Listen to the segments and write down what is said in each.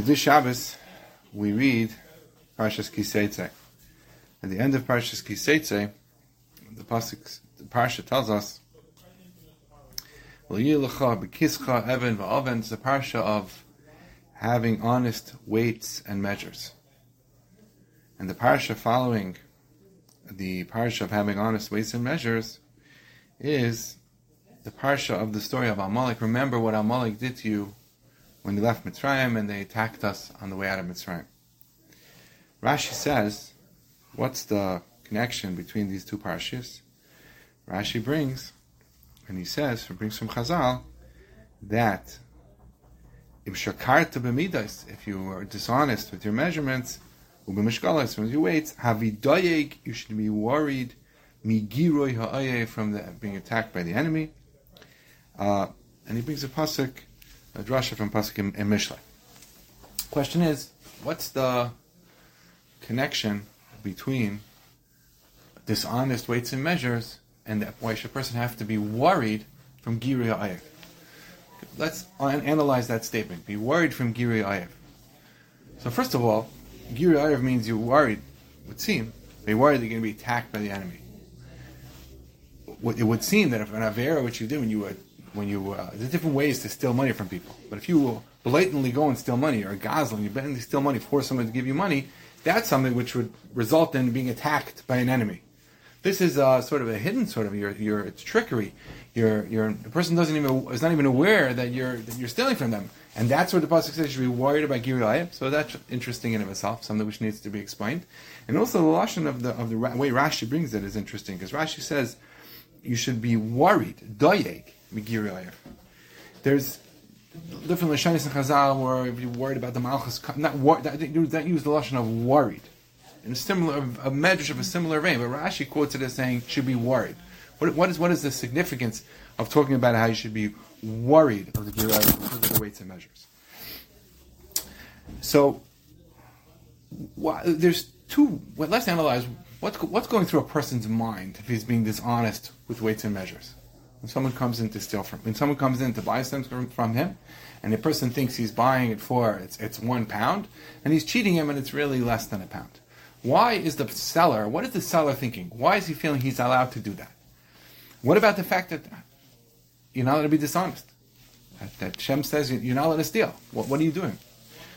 this Shabbos, we read Parshas Ki Seitzei. At the end of Parshas Ki Seitzei, the Parsha tells us, it's the Parsha of having honest weights and measures. And the Parsha following the Parsha of having honest weights and measures is the Parsha of the story of Amalek. Remember what Amalek did to you when you left Mitzrayim and they attacked us on the way out of Mitzrayim. Rashi says, what's the connection between these two parshas? Rashi brings, and he says, brings from Chazal, that if you are dishonest with your measurements, with your weights, you should be worried from being attacked by the enemy. And he brings a Pasuk, a drasha from Pasukim and Mishle. Question is, what's the connection between dishonest weights and measures and that why should a person have to be worried from Giriyah Ayav? Let's analyze that statement. Be worried from Giriyah Ayav. So first of all, Giriyah Ayav means you're worried, it would seem. They're worried they're going to be attacked by the enemy. It would seem that if an Avera, which you do when you there's different ways to steal money from people. But if you blatantly go and steal money, or gazling, you blatantly steal money, force someone to give you money, that's something which would result in being attacked by an enemy. This is sort of a hidden it's trickery. The person is not even aware that you're stealing from them, and that's where the pasuk says you should be worried about Giriyah Ayav. So that's interesting in of itself, something which needs to be explained. And also the lashon of the way Rashi brings it is interesting, because Rashi says you should be worried. Doyeg. There's different Lashonis in Chazal where if you're worried about the Malchus, that use the lashon of worried. In a medrash of a similar vein, but Rashi quotes it as saying, should be worried. What is the significance of talking about how you should be worried of the weights and measures? So, there's two, let's analyze what's going through a person's mind if he's being dishonest with weights and measures. When someone comes in to buy something from him, and the person thinks he's buying it for it's 1 pound, and he's cheating him, and it's really less than a pound. What is the seller thinking? Why is he feeling he's allowed to do that? What about the fact that you're not allowed to be dishonest? That Hashem says you're not allowed to steal. What are you doing?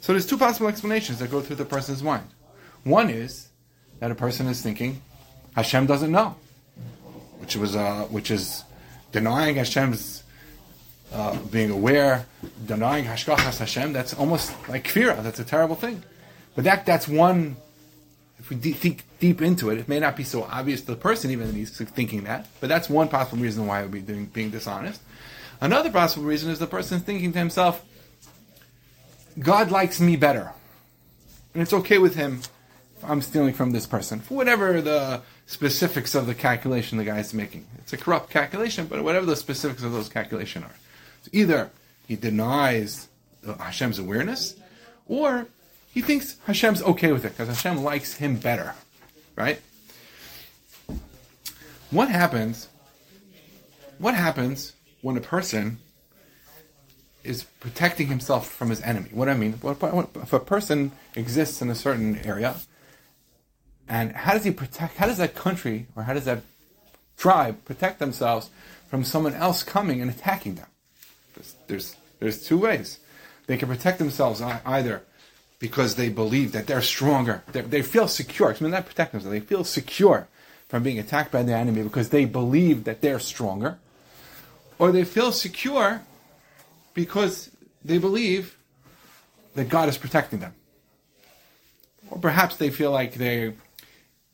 So there's two possible explanations that go through the person's mind. One is that a person is thinking Hashem doesn't know, which is denying Hashem's being aware, denying Hashkafas Hashem. That's almost like kfirah. That's a terrible thing. But that's one. If we think deep into it, it may not be so obvious to the person even that he's thinking that. But that's one possible reason why it would be being dishonest. Another possible reason is the person thinking to himself, God likes me better, and it's okay with him if I'm stealing from this person for whatever the specifics of the calculation the guy's making. It's a corrupt calculation, but whatever the specifics of those calculations are. So either he denies Hashem's awareness, or he thinks Hashem's okay with it because Hashem likes him better, right? What happens when a person is protecting himself from his enemy? What I mean, if a person exists in a certain area, and how does that country or how does that tribe protect themselves from someone else coming and attacking them? There's two ways. They can protect themselves either because they believe that they're stronger. They feel secure. I mean, not protect themselves. They feel secure from being attacked by the enemy because they believe that they're stronger. Or they feel secure because they believe that God is protecting them. Or perhaps they feel like they,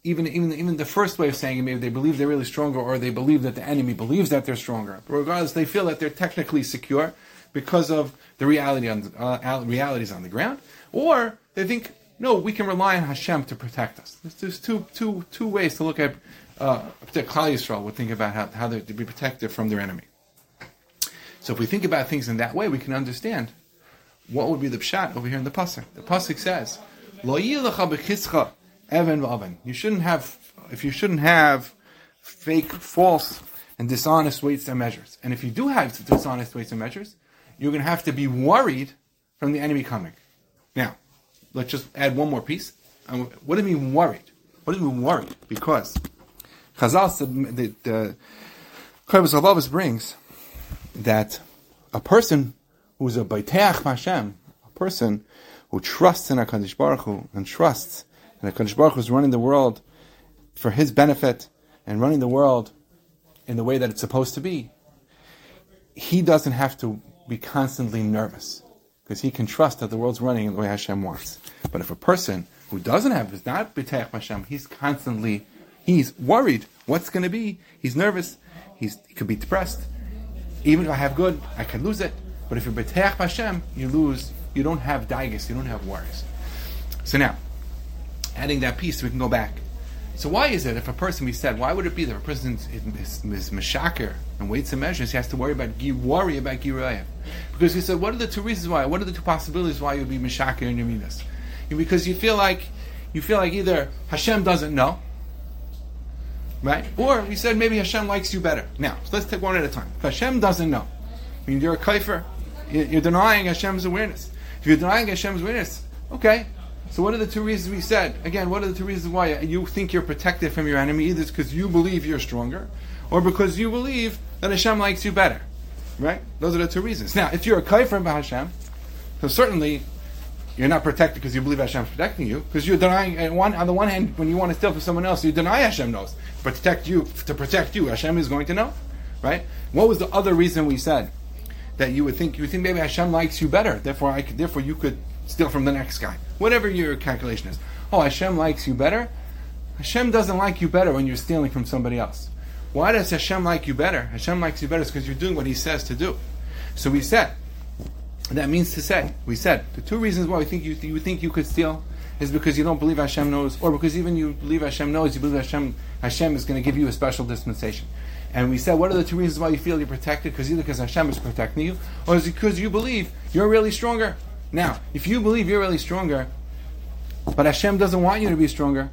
even the first way of saying it, maybe they believe they're really stronger or they believe that the enemy believes that they're stronger. But regardless, they feel that they're technically secure because of the realities on the ground. Or they think, no, we can rely on Hashem to protect us. There's two ways to look at the Klal Yisrael would think about how they're to be protected from their enemy. So if we think about things in that way, we can understand what would be the Pshat over here in the Pasuk. The Pasuk says, Lo yilecha b'chischa even v'aven. If you shouldn't have fake, false, and dishonest weights and measures. And if you do have dishonest weights and measures, you're going to have to be worried from the enemy coming. Now, let's just add one more piece. What do you mean worried? What do you mean worried? Because Chazal said that Chovos HaLevavos brings that a person who's a bitach Hashem, a person who trusts in HaKadosh Baruch Hu and trusts in HaKadosh Baruch Hu is running the world for his benefit and running the world in the way that it's supposed to be, he doesn't have to be constantly nervous because he can trust that the world's running the way Hashem wants. But if a person who doesn't have, is not b'teach Hashem, he's worried what's going to be, he's nervous, he could be depressed. Even if I have good, I could lose it. But if you're b'teach Hashem, you lose, you don't have daigus, you don't have worries. So now, adding that piece, we can go back. So why is it, if a person, we said, why would it be that if a person is Meshachar and weights and measures, he has to worry about Giriyah Ayav? Because we said, what are the two reasons why? What are the two possibilities why you'll be Meshachar and your minas? Because you feel like either Hashem doesn't know, right? Or we said maybe Hashem likes you better. Now, so let's take one at a time. If Hashem doesn't know, I mean, you're a kaifer, you're denying Hashem's awareness. If you're denying Hashem's awareness, okay. So what are the two reasons we said? Again, what are the two reasons why you think you're protected from your enemy? Either it's because you believe you're stronger, or because you believe that Hashem likes you better. Right? Those are the two reasons. Now, if you're a kaifer by Hashem, so certainly you're not protected because you believe Hashem's protecting you, because you're denying, on the one hand, when you want to steal from someone else, you deny Hashem knows. But to protect you, Hashem is going to know. Right? What was the other reason we said? That you would think maybe Hashem likes you better, therefore you could steal from the next guy. Whatever your calculation is. Oh, Hashem likes you better? Hashem doesn't like you better when you're stealing from somebody else. Why does Hashem like you better? Hashem likes you better is because you're doing what He says to do. So we said, that means to say, we said, the two reasons why we think you think you could steal is because you don't believe Hashem knows, or because even you believe Hashem knows, you believe Hashem is going to give you a special dispensation. And we said, what are the two reasons why you feel you're protected? Because either because Hashem is protecting you, or is it because you believe you're really stronger. Now, if you believe you're really stronger, but Hashem doesn't want you to be stronger,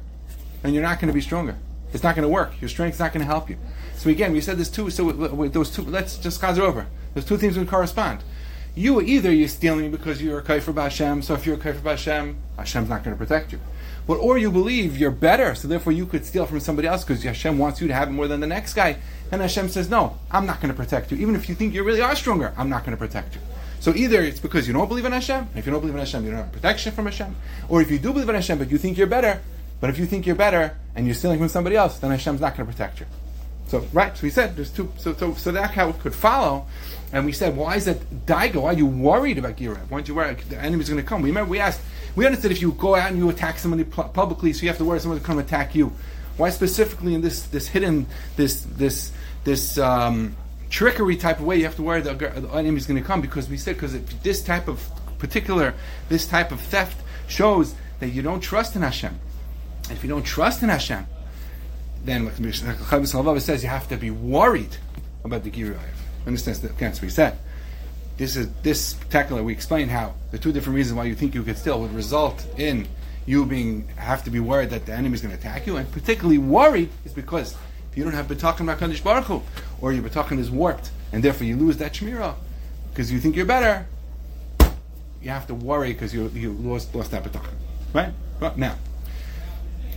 then you're not going to be stronger. It's not going to work. Your strength's not going to help you. So again, we said this too. So with those two, let's just cause it over. Those two things would correspond. You're stealing because you're a kaifer by Hashem. So if you're a kaifer by Hashem, Hashem's not going to protect you. But or you believe you're better, so therefore you could steal from somebody else because Hashem wants you to have it more than the next guy. And Hashem says, no, I'm not going to protect you. Even if you think you really are stronger, I'm not going to protect you. So either it's because you don't believe in Hashem, if you don't believe in Hashem, you don't have protection from Hashem, or if you do believe in Hashem, but you think you're better, but if you think you're better, and you're stealing from somebody else, then Hashem's not going to protect you. So, right, so we said, there's two, so that's how it could follow, and we said, why is that daigo? Why are you worried about Giriyah? Why aren't you worried? The enemy's going to come. Remember, we understood if you go out and you attack somebody publicly, so you have to worry someone to come attack you. Why specifically in this hidden trickery type of way, you have to worry the enemy is going to come? Because we said, because this type of theft shows that you don't trust in Hashem. And if you don't trust in Hashem, then like Chovos HaLevavos says, you have to be worried about the Giriyah. Understand the cancer we said. This particular, we explained how the two different reasons why you think you could steal would result in you have to be worried that the enemy is going to attack you, and particularly worried is because if you don't have betachin about HaKadosh Baruch Hu, or your betachin is warped, and therefore you lose that Shmirah, because you think you're better, you have to worry because you lost that betachin. Right? But now,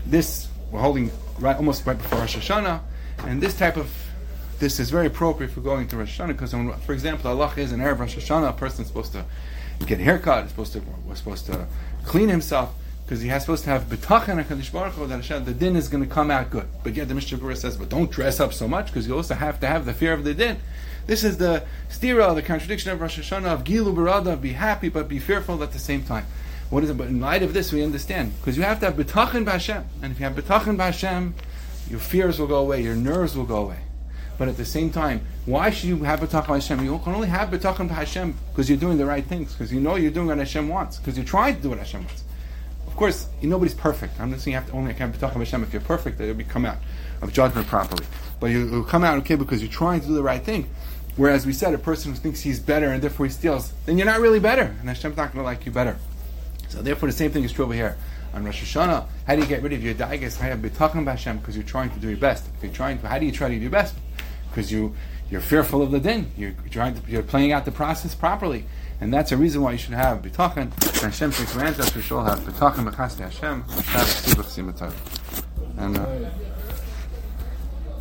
this, we're holding almost right before Rosh Hashanah, and this is very appropriate for going to Rosh Hashanah, because when, for example, Allah is an Erev Rosh Hashanah, a person's supposed to get a haircut, supposed to clean himself, because he has supposed to have betachin HaKadosh Baruch Hu that Hashem, the din is going to come out good. But yet the Mishnah Berurah says, but don't dress up so much because you also have to have the fear of the din. This is the stira, the contradiction of Rosh Hashanah, of Gilu Berada, of be happy but be fearful at the same time. What is it? But in light of this, we understand because you have to have betachin b'Hashem, and if you have betachin b'Hashem, your fears will go away, your nerves will go away. But at the same time, why should you have betachin b'Hashem? You can only have betachin b'Hashem because you're doing the right things, because you know you're doing what Hashem wants, because you're trying to do what Hashem wants. Of course, nobody's perfect. I'm not saying you have to only have betachin Hashem. If you're perfect, you'll come out of judgment properly. But you'll come out okay because you're trying to do the right thing. Whereas we said, a person who thinks he's better and therefore he steals, then you're not really better, and Hashem's not going to like you better. So therefore, the same thing is true over here. On Rosh Hashanah, how do you get rid of your daigus? How do you have betachin Hashem? Because you're trying to do your best. If you're trying to, how do you try to do your best? Because you're fearful of the din. You're playing out the process properly. And that's a reason why you should have bitachon. And Hashem should grant us, we shall have bitachon b'chasdei Hashem. And